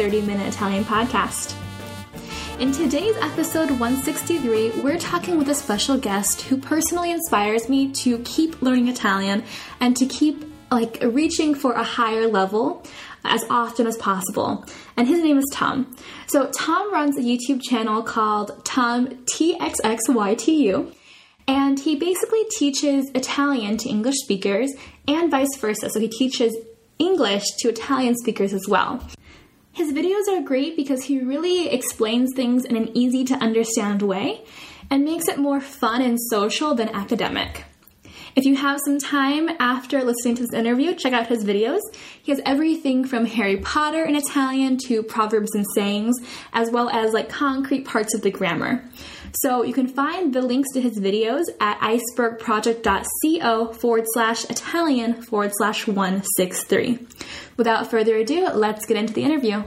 30-minute Italian podcast. In today's episode 163, we're talking with a special guest who personally inspires me to keep learning Italian and to keep reaching for a higher level as often as possible. And his name is Tom. So Tom runs a YouTube channel called Tom TXXYTU. And he basically teaches Italian to English speakers and vice versa. So he teaches English to Italian speakers as well. His videos are great because he really explains things in an easy to understand way and makes it more fun and social than academic. If you have some time after listening to this interview, check out his videos. He has everything from Harry Potter in Italian to proverbs and sayings, as well as concrete parts of the grammar. So you can find the links to his videos at icebergproject.co/Italian/163. Without further ado, let's get into the interview.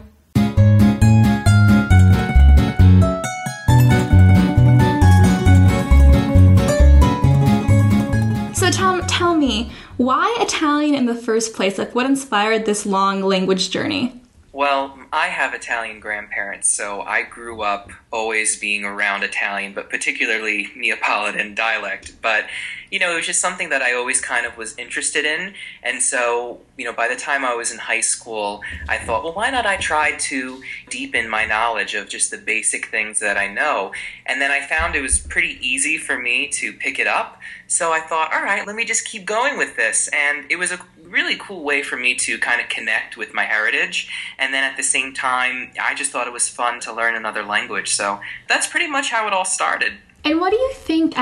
So Tom, tell me, why Italian in the first place? What inspired this long language journey? Well, I have Italian grandparents, so I grew up always being around Italian, but particularly Neapolitan dialect. But, it was just something that I always kind of was interested in. And so, by the time I was in high school, I thought, well, why not I try to deepen my knowledge of just the basic things that I know? And then I found it was pretty easy for me to pick it up. So I thought, all right, let me just keep going with this. And it was a really cool way for me to kind of connect with my heritage. And then at the same time, I just thought it was fun to learn another language. So that's pretty much how it all started. And what do you think,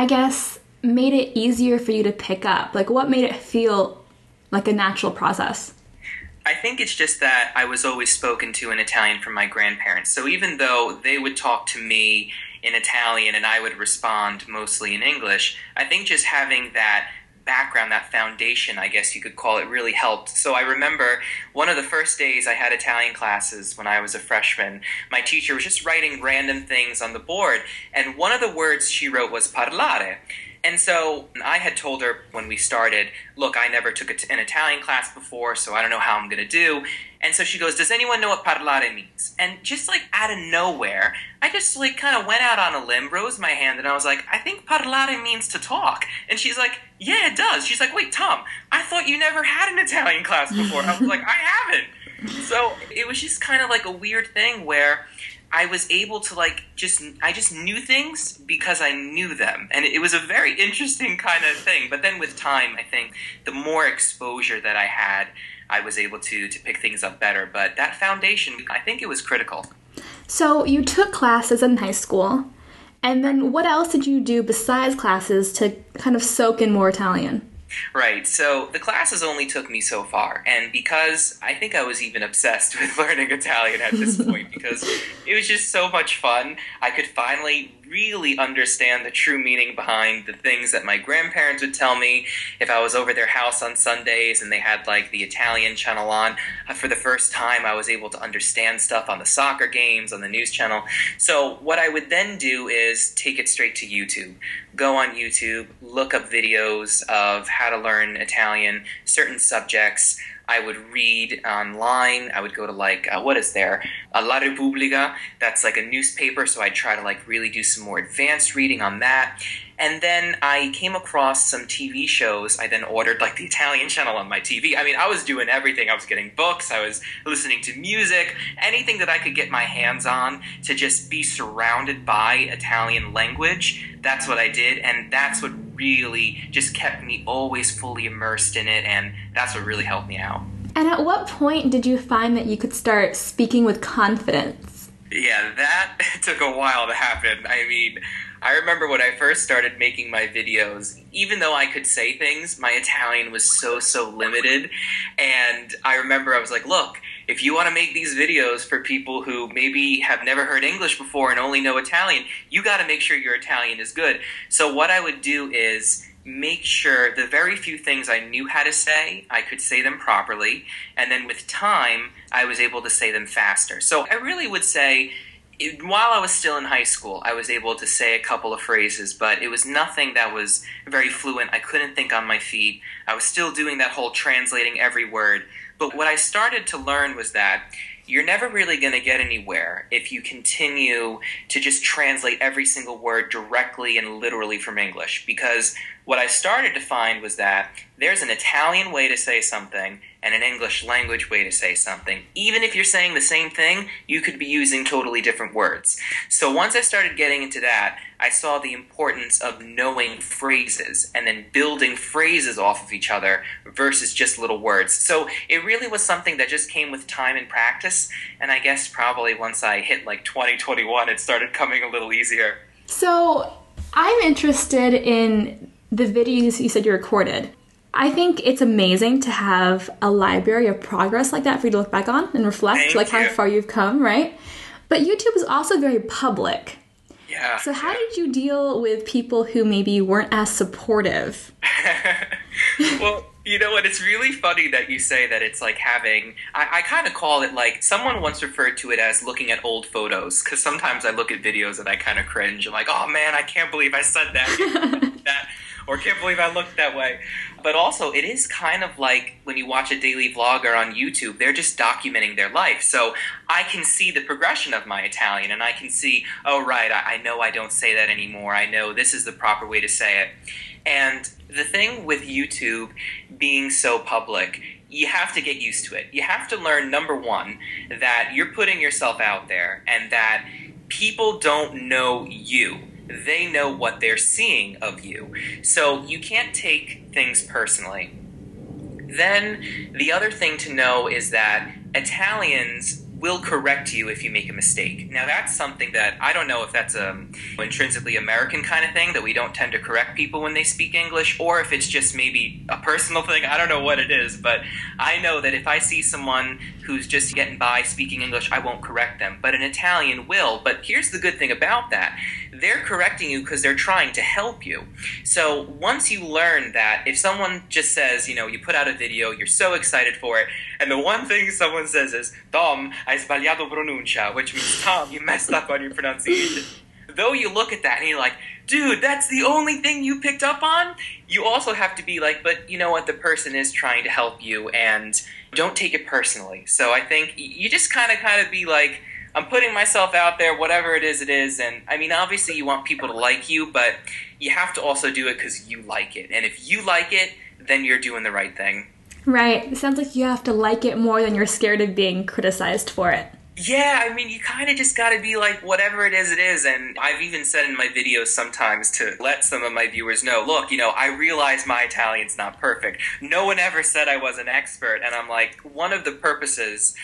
made it easier for you to pick up? What made it feel like a natural process? I think it's just that I was always spoken to in Italian from my grandparents. So even though they would talk to me in Italian and I would respond mostly in English, I think just having that background, that foundation, I guess you could call it, really helped. So I remember one of the first days I had Italian classes when I was a freshman, my teacher was just writing random things on the board, and one of the words she wrote was parlare. And so I had told her when we started, look, I never took an Italian class before, so I don't know how I'm going to do. And so she goes, does anyone know what parlare means? And just out of nowhere, I just kind of went out on a limb, rose my hand, and I was like, I think parlare means to talk. And she's like, yeah, it does. She's like, wait, Tom, I thought you never had an Italian class before. I was like, I haven't. So it was just kind of a weird thing where I was able to I just knew things because I knew them. And it was a very interesting kind of thing. But then with time, I think the more exposure that I had, I was able to pick things up better. But that foundation, I think it was critical. So you took classes in high school. And then what else did you do besides classes to kind of soak in more Italian? Right. So the classes only took me so far. And because I think I was even obsessed with learning Italian at this point, because it was just so much fun. I could finally really understand the true meaning behind the things that my grandparents would tell me. If I was over their house on Sundays and they had the Italian channel on, for the first time I was able to understand stuff on the soccer games, on the news channel. So what I would then do is take it straight to YouTube. Go on YouTube, look up videos of how to learn Italian, certain subjects. I would read online. I would go to La Repubblica. That's a newspaper, so I'd try to really do some more advanced reading on that. And then I came across some TV shows. I then ordered the Italian channel on my TV. I mean, I was doing everything. I was getting books. I was listening to music, anything that I could get my hands on to just be surrounded by Italian language. That's what I did, and that's what really just kept me always fully immersed in it, and that's what really helped me out. And at what point did you find that you could start speaking with confidence? Yeah, that took a while to happen. I remember when I first started making my videos, even though I could say things, my Italian was so limited. And I remember I was like, look, if you want to make these videos for people who maybe have never heard English before and only know Italian, you got to make sure your Italian is good. So what I would do is make sure the very few things I knew how to say, I could say them properly. And then with time, I was able to say them faster. So I really would say, while I was still in high school, I was able to say a couple of phrases, but it was nothing that was very fluent. I couldn't think on my feet. I was still doing that whole translating every word. But what I started to learn was that you're never really going to get anywhere if you continue to just translate every single word directly and literally from English. Because what I started to find was that there's an Italian way to say something and an English language way to say something. Even if you're saying the same thing, you could be using totally different words. So once I started getting into that, I saw the importance of knowing phrases and then building phrases off of each other versus just little words. So it really was something that just came with time and practice. And I guess probably once I hit like 2021, it started coming a little easier. So I'm interested in the videos you said you recorded. I think it's amazing to have a library of progress like that for you to look back on and reflect, how far you've come, right? But YouTube is also very public. Yeah. So how did you deal with people who maybe weren't as supportive? Well, you know what? It's really funny that you say that. It's like having, I kind of call it like, someone once referred to it as looking at old photos, because sometimes I look at videos and I kind of cringe. I'm like, oh man, I can't believe I said that. Or can't believe I looked that way. But also, it is kind of like when you watch a daily vlogger on YouTube, they're just documenting their life. So I can see the progression of my Italian, and I can see, oh, right, I know I don't say that anymore. I know this is the proper way to say it. And the thing with YouTube being so public, you have to get used to it. You have to learn, number one, that you're putting yourself out there and that people don't know you. They know what they're seeing of you. So you can't take things personally. Then the other thing to know is that Italians will correct you if you make a mistake. Now that's something that, I don't know if that's an intrinsically American kind of thing, that we don't tend to correct people when they speak English, or if it's just maybe a personal thing. I don't know what it is, but I know that if I see someone who's just getting by speaking English, I won't correct them, but an Italian will. But here's the good thing about that. They're correcting you because they're trying to help you. So once you learn that, if someone just says, you know, you put out a video, you're so excited for it, and the one thing someone says is, Tom, hai sbagliato pronuncia, which means, Tom, you messed up on your pronunciation. Though you look at that and you're like, dude, that's the only thing you picked up on? You also have to be like, but you know what, the person is trying to help you, and don't take it personally. So I think you just kind of be like, I'm putting myself out there, whatever it is, and I mean, obviously you want people to like you, but you have to also do it because you like it, and if you like it, then you're doing the right thing. Right. It sounds like you have to like it more than you're scared of being criticized for it. Yeah, I mean, you kind of just got to be like, whatever it is, and I've even said in my videos sometimes to let some of my viewers know, look, you know, I realize my Italian's not perfect. No one ever said I was an expert, and I'm like, one of the purposes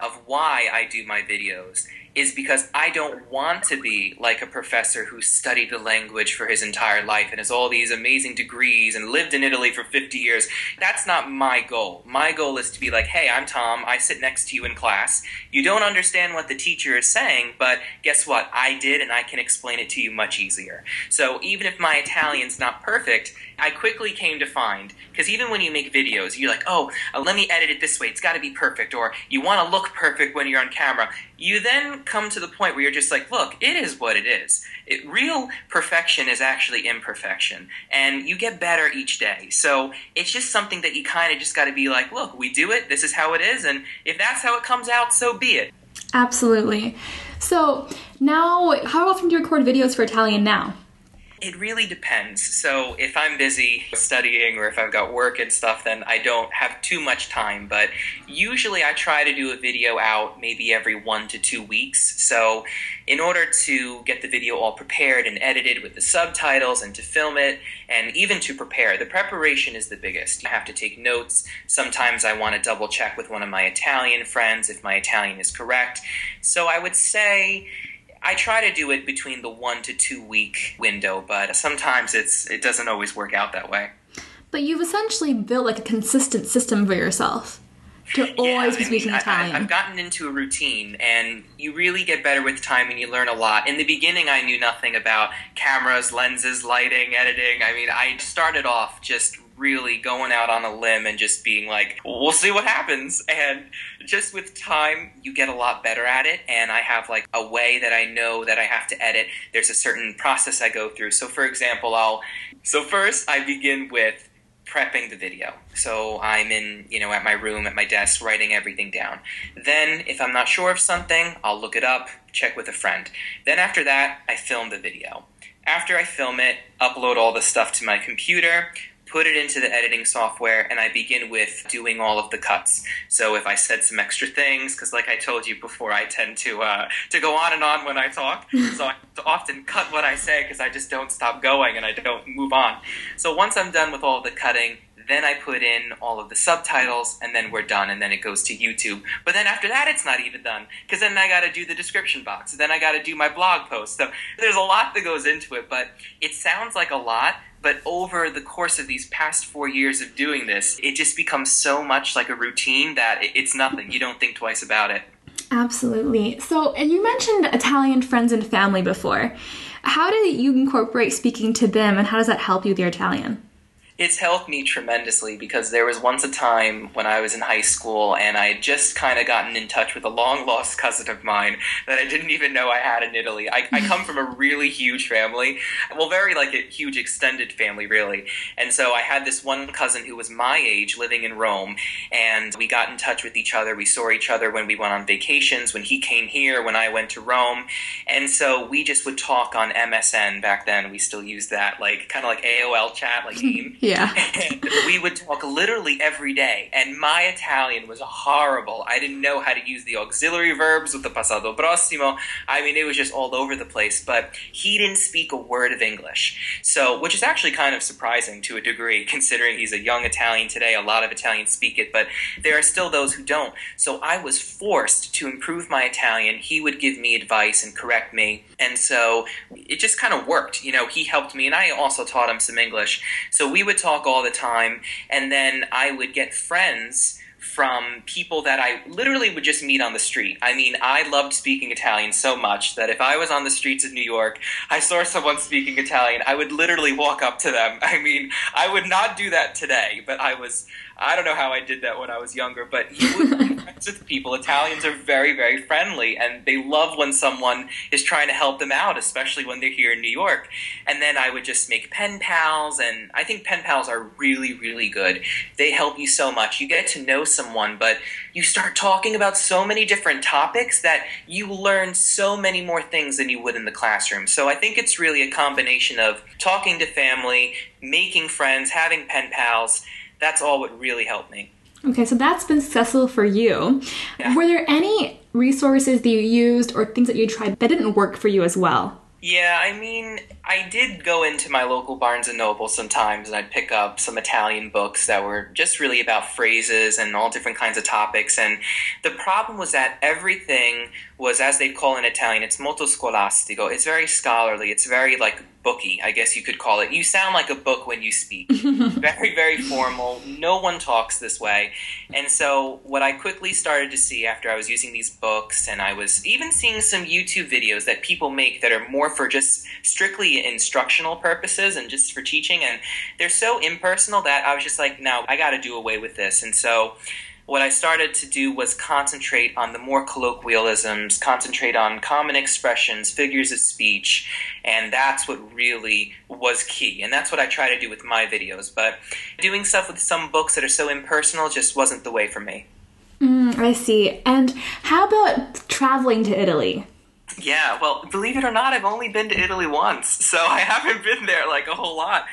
of why I do my videos is because I don't want to be like a professor who studied the language for his entire life and has all these amazing degrees and lived in Italy for 50 years. That's not my goal. My goal is to be like, hey, I'm Tom, I sit next to you in class. You don't understand what the teacher is saying, but guess what? I did, and I can explain it to you much easier. So even if my Italian's not perfect, I quickly came to find, because even when you make videos, you're like, oh, let me edit it this way, it's gotta be perfect, or you wanna look perfect when you're on camera. You then come to the point where you're just like, look, it is what it is. Real perfection is actually imperfection, and you get better each day. So it's just something that you kind of just got to be like, look, we do it, this is how it is, and if that's how it comes out, so be it. Absolutely. So now, how often do you record videos for Italian now? It really depends. So if I'm busy studying or if I've got work and stuff, then I don't have too much time. But usually I try to do a video out maybe every 1 to 2 weeks. So in order to get the video all prepared and edited with the subtitles and to film it and even to prepare, the preparation is the biggest. You have to take notes. Sometimes I want to double check with one of my Italian friends if my Italian is correct. So I would say I try to do it between the 1 to 2 week window, but sometimes it doesn't always work out that way. But you've essentially built like a consistent system for yourself to always be speaking Italian. I've gotten into a routine, and you really get better with time, and you learn a lot. In the beginning, I knew nothing about cameras, lenses, lighting, editing. I mean, I started off just really going out on a limb and just being like, we'll see what happens. And just with time, you get a lot better at it. And I have like a way that I know that I have to edit. There's a certain process I go through. So for example, so first I begin with prepping the video. So I'm in, you know, at my room, at my desk, writing everything down. Then if I'm not sure of something, I'll look it up, check with a friend. Then after that, I film the video. After I film it, upload all the stuff to my computer, put it into the editing software, and I begin with doing all of the cuts. So if I said some extra things, because like I told you before, I tend to go on and on when I talk. So I often cut what I say because I just don't stop going and I don't move on. So once I'm done with all the cutting, then I put in all of the subtitles, and then we're done, and then it goes to YouTube. But then after that, it's not even done, because then I got to do the description box, then I got to do my blog post. So there's a lot that goes into it, but it sounds like a lot, but over the course of these past 4 years of doing this, it just becomes so much like a routine that it's nothing. You don't think twice about it. Absolutely. So, and you mentioned Italian friends and family before. How do you incorporate speaking to them, and how does that help you with your Italian? It's helped me tremendously, because there was once a time when I was in high school and I had just kind of gotten in touch with a long-lost cousin of mine that I didn't even know I had in Italy. I come from a really huge family, well, very like a huge extended family, really. And so I had this one cousin who was my age living in Rome, and we got in touch with each other. We saw each other when we went on vacations, when he came here, when I went to Rome. And so we just would talk on MSN back then. We still use that, like kind of like AOL chat, like AIM. Yeah. And we would talk literally every day, and my Italian was horrible. I didn't know how to use the auxiliary verbs with the passato prossimo. I mean, it was just all over the place, but he didn't speak a word of English, so, which is actually kind of surprising to a degree, considering he's a young Italian today. A lot of Italians speak it, but there are still those who don't. So I was forced to improve my Italian. He would give me advice and correct me, and so it just kind of worked. You know, he helped me, and I also taught him some English. So we would talk all the time, and then I would get friends from people that I literally would just meet on the street. I mean, I loved speaking Italian so much that if I was on the streets of New York, I saw someone speaking Italian, I would literally walk up to them. I mean, I would not do that today, but I don't know how I did that when I was younger, but you would be friends with people. Italians are very, very friendly, and they love when someone is trying to help them out, especially when they're here in New York. And then I would just make pen pals, and I think pen pals are really, really good. They help you so much. You get to know someone, but you start talking about so many different topics that you learn so many more things than you would in the classroom. So I think it's really a combination of talking to family, making friends, having pen pals. That's all what really helped me. Okay, so that's been successful for you. Yeah. Were there any resources that you used or things that you tried that didn't work for you as well? Yeah, I mean, I did go into my local Barnes and Noble sometimes, and I'd pick up some Italian books that were just really about phrases and all different kinds of topics. And the problem was that everything was, as they call in Italian, it's molto scolastico. It's very scholarly. It's very like booky, I guess you could call it. You sound like a book when you speak. Very, very formal. No one talks this way. And so what I quickly started to see after I was using these books, and I was even seeing some YouTube videos that people make that are more for just strictly instructional purposes and just for teaching, and they're so impersonal that I was just like, no, I got to do away with this. And so what I started to do was concentrate on the more colloquialisms, concentrate on common expressions, figures of speech, and that's what really was key. And that's what I try to do with my videos. But doing stuff with some books that are so impersonal just wasn't the way for me. I see. And how about traveling to Italy? Yeah, well, believe it or not, I've only been to Italy once, so I haven't been there like a whole lot.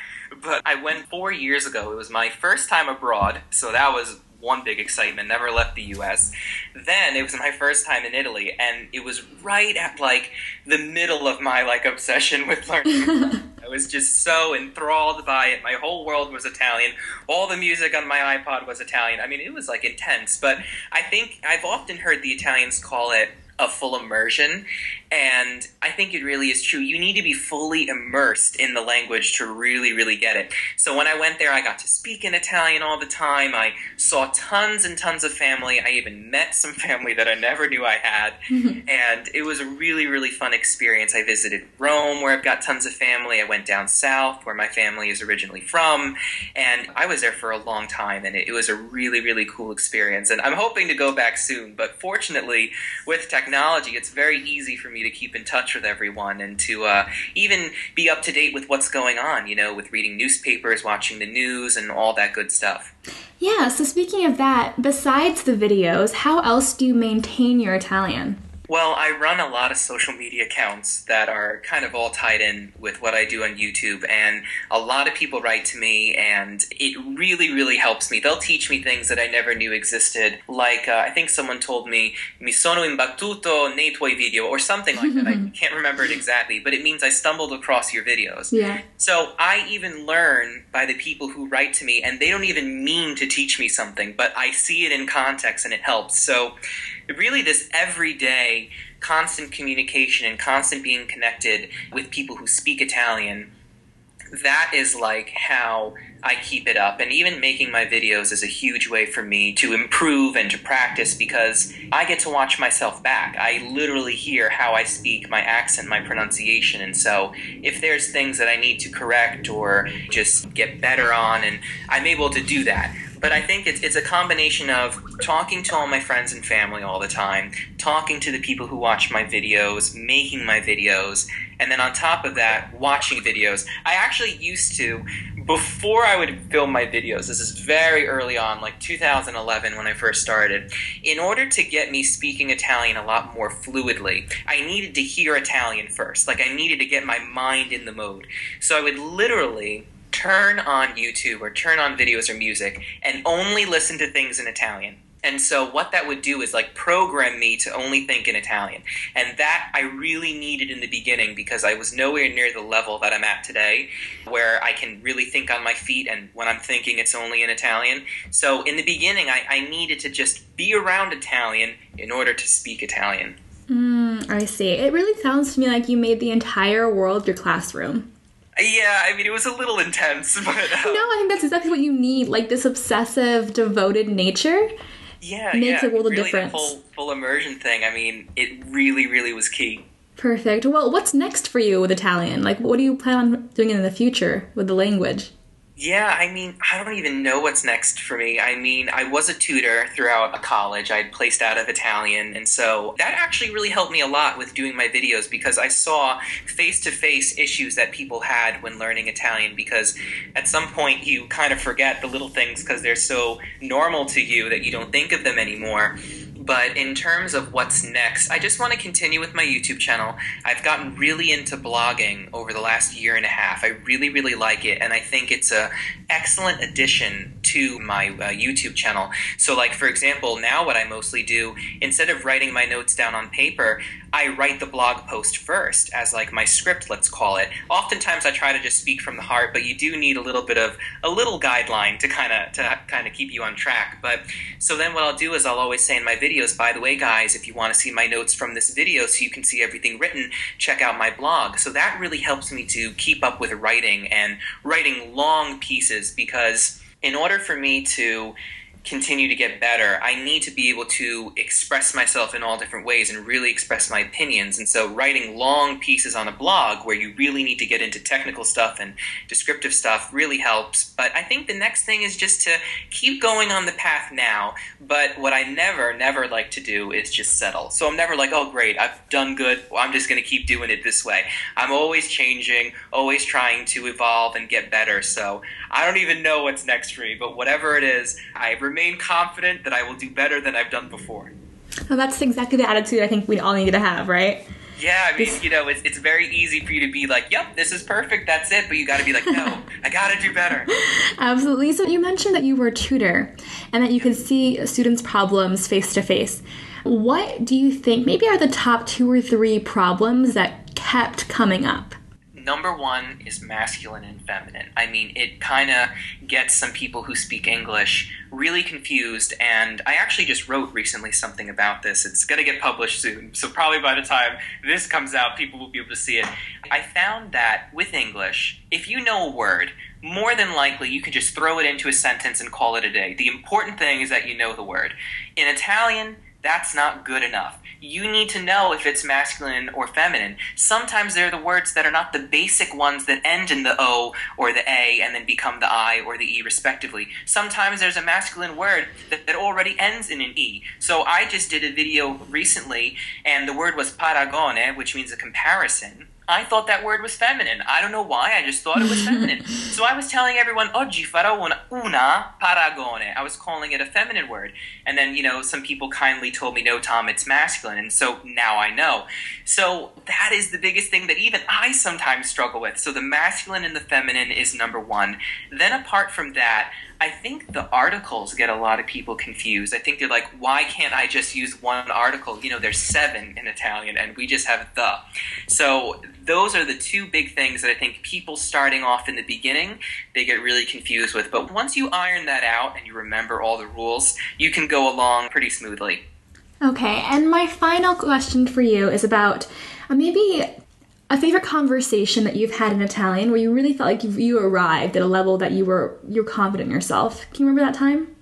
But I went 4 years ago. It was my first time abroad, so that was one big excitement, never left the U.S. Then it was my first time in Italy, and it was right at like the middle of my like obsession with learning. I was just so enthralled by it. My whole world was Italian. All the music on my iPod was Italian. I mean, it was like intense, but I think I've often heard the Italians call it a full immersion. And I think it really is true. You need to be fully immersed in the language to really, really get it. So when I went there, I got to speak in Italian all the time. I saw tons and tons of family. I even met some family that I never knew I had. And it was a really, really fun experience. I visited Rome, where I've got tons of family. I went down south, where my family is originally from. And I was there for a long time, and it was a really, really cool experience. And I'm hoping to go back soon. But fortunately, with technology, technology, it's very easy for me to keep in touch with everyone and to even be up to date with what's going on, you know, with reading newspapers, watching the news, and all that good stuff. Yeah, so speaking of that, besides the videos, how else do you maintain your Italian? Well, I run a lot of social media accounts that are kind of all tied in with what I do on YouTube, and a lot of people write to me, and it really, really helps me. They'll teach me things that I never knew existed, like I think someone told me, mi sono imbattuto nei tuoi video, or something like that. I can't remember it exactly, but it means I stumbled across your videos. Yeah. So I even learn by the people who write to me, and they don't even mean to teach me something, but I see it in context, and it helps. So really, this everyday, constant communication and constant being connected with people who speak Italian, that is like how I keep it up. And even making my videos is a huge way for me to improve and to practice, because I get to watch myself back. I literally hear how I speak, my accent, my pronunciation. And so if there's things that I need to correct or just get better on, and I'm able to do that. But I think it's a combination of talking to all my friends and family all the time, talking to the people who watch my videos, making my videos, and then on top of that, watching videos. I actually used to, before I would film my videos, this is very early on, like 2011 when I first started, in order to get me speaking Italian a lot more fluidly, I needed to hear Italian first. Like I needed to get my mind in the mode. So I would literally turn on YouTube or turn on videos or music and only listen to things in Italian. And so what that would do is like program me to only think in Italian. And that I really needed in the beginning, because I was nowhere near the level that I'm at today where I can really think on my feet, and when I'm thinking it's only in Italian. So in the beginning, I needed to just be around Italian in order to speak Italian. I see. It really sounds to me like you made the entire world your classroom. Yeah, I mean, it was a little intense, but... No, I think that's exactly what you need, like this obsessive, devoted nature. Yeah, makes a world of difference. The full immersion thing, I mean, it really, really was key. Perfect. Well, what's next for you with Italian? Like, what do you plan on doing in the future with the language? Yeah, I mean, I don't even know what's next for me. I mean, I was a tutor throughout college. I'd placed out of Italian. And so that actually really helped me a lot with doing my videos, because I saw face-to-face issues that people had when learning Italian, because at some point you kind of forget the little things because they're so normal to you that you don't think of them anymore. But in terms of what's next, I just want to continue with my YouTube channel. I've gotten really into blogging over the last year and a half. I really, really like it, and I think it's an excellent addition to my YouTube channel. So, like, for example, now what I mostly do, instead of writing my notes down on paper, I write the blog post first as like my script, let's call it. Oftentimes I try to just speak from the heart, but you do need a little guideline to kind of keep you on track. But so then what I'll do is I'll always say in my videos, by the way, guys, if you want to see my notes from this video so you can see everything written, check out my blog. So that really helps me to keep up with writing and writing long pieces, because in order for me to continue to get better, I need to be able to express myself in all different ways and really express my opinions. And so writing long pieces on a blog where you really need to get into technical stuff and descriptive stuff really helps. But I think the next thing is just to keep going on the path now. But what I never like to do is just settle. So I'm never like, oh, great, I've done good. Well, I'm just going to keep doing it this way. I'm always changing, always trying to evolve and get better. So I don't even know what's next for me, but whatever it is, I remain confident that I will do better than I've done before. Well, that's exactly the attitude I think we all need to have, right? Yeah, I mean, you know, it's very easy for you to be like, yep, this is perfect, that's it. But you got to be like, no, I got to do better. Absolutely. So you mentioned that you were a tutor and that you could see students' problems face to face. What do you think maybe are the top 2 or 3 problems that kept coming up? Number one is masculine and feminine. I mean, it kind of gets some people who speak English really confused, and I actually just wrote recently something about this. It's going to get published soon, so probably by the time this comes out, people will be able to see it. I found that with English, if you know a word, more than likely you can just throw it into a sentence and call it a day. The important thing is that you know the word. In Italian, That's not good enough. You need to know if it's masculine or feminine. Sometimes there are the words that are not the basic ones that end in the O or the A and then become the I or the E respectively. Sometimes there's a masculine word that already ends in an E. So I just did a video recently and the word was paragone, which means a comparison. I thought that word was feminine. I don't know why, I just thought it was feminine. So I was telling everyone, oggi farò una paragone. I was calling it a feminine word. And then, some people kindly told me, no, Tom, it's masculine. And so now I know. So that is the biggest thing that even I sometimes struggle with. So the masculine and the feminine is number one. Then apart from that, I think the articles get a lot of people confused. I think they're like, why can't I just use one article? There's seven in Italian and we just have the. So those are the two big things that I think people starting off in the beginning, they get really confused with. But once you iron that out and you remember all the rules, you can go along pretty smoothly. Okay, and my final question for you is about maybe a favorite conversation that you've had in Italian where you really felt like you arrived at a level that you're confident in yourself. Can you remember that time?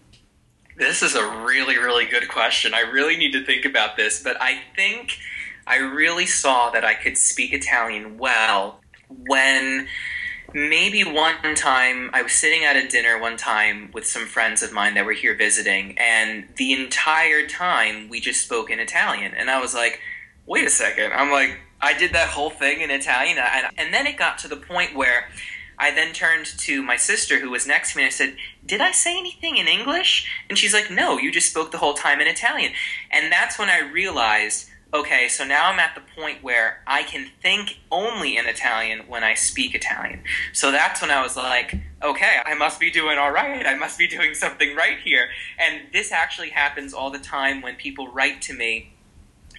This is a really, really good question. I really need to think about this, but I think I really saw that I could speak Italian well when maybe one time I was sitting at a dinner one time with some friends of mine that were here visiting, and the entire time we just spoke in Italian. And I was like, wait a second. I'm like, I did that whole thing in Italian, and then it got to the point where I then turned to my sister who was next to me and I said, did I say anything in English? And she's like, no, you just spoke the whole time in Italian. And that's when I realized, okay, so now I'm at the point where I can think only in Italian when I speak Italian. So that's when I was like, okay, I must be doing all right. I must be doing something right here. And this actually happens all the time when people write to me.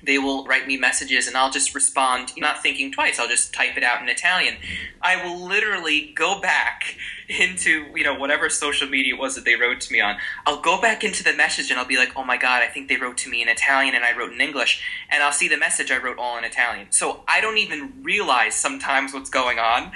They will write me messages and I'll just respond, not thinking twice, I'll just type it out in Italian. I will literally go back into, whatever social media it was that they wrote to me on. I'll go back into the message and I'll be like, oh my God, I think they wrote to me in Italian and I wrote in English. And I'll see the message I wrote all in Italian. So I don't even realize sometimes what's going on.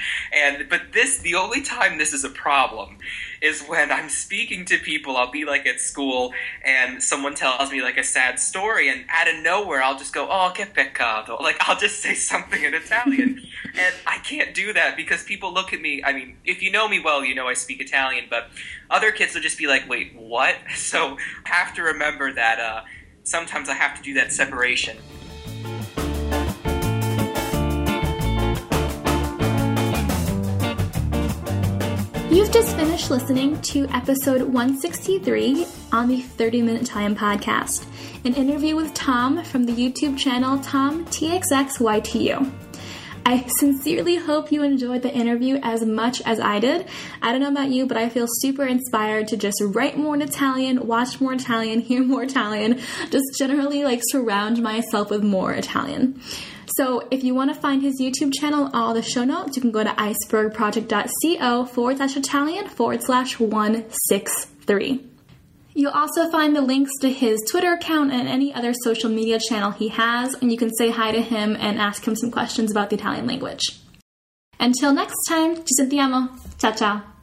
But the only time this is a problem is when I'm speaking to people, I'll be like at school and someone tells me like a sad story and out of nowhere, I'll just go, oh, che peccato. Like I'll just say something in Italian. And I can't do that because people look at me. I mean, if you know me well, you know I speak Italian, but other kids will just be like, wait, what? So I have to remember that sometimes I have to do that separation. You've just finished listening to episode 163 on the 30-Minute Italian Podcast, an interview with Tom from the YouTube channel Tom TXXYTU. I sincerely hope you enjoyed the interview as much as I did. I don't know about you, but I feel super inspired to just write more in Italian, watch more Italian, hear more Italian, just generally surround myself with more Italian. So if you want to find his YouTube channel, all the show notes, you can go to icebergproject.co/Italian/163. You'll also find the links to his Twitter account and any other social media channel he has, and you can say hi to him and ask him some questions about the Italian language. Until next time, ci sentiamo. Ciao, ciao.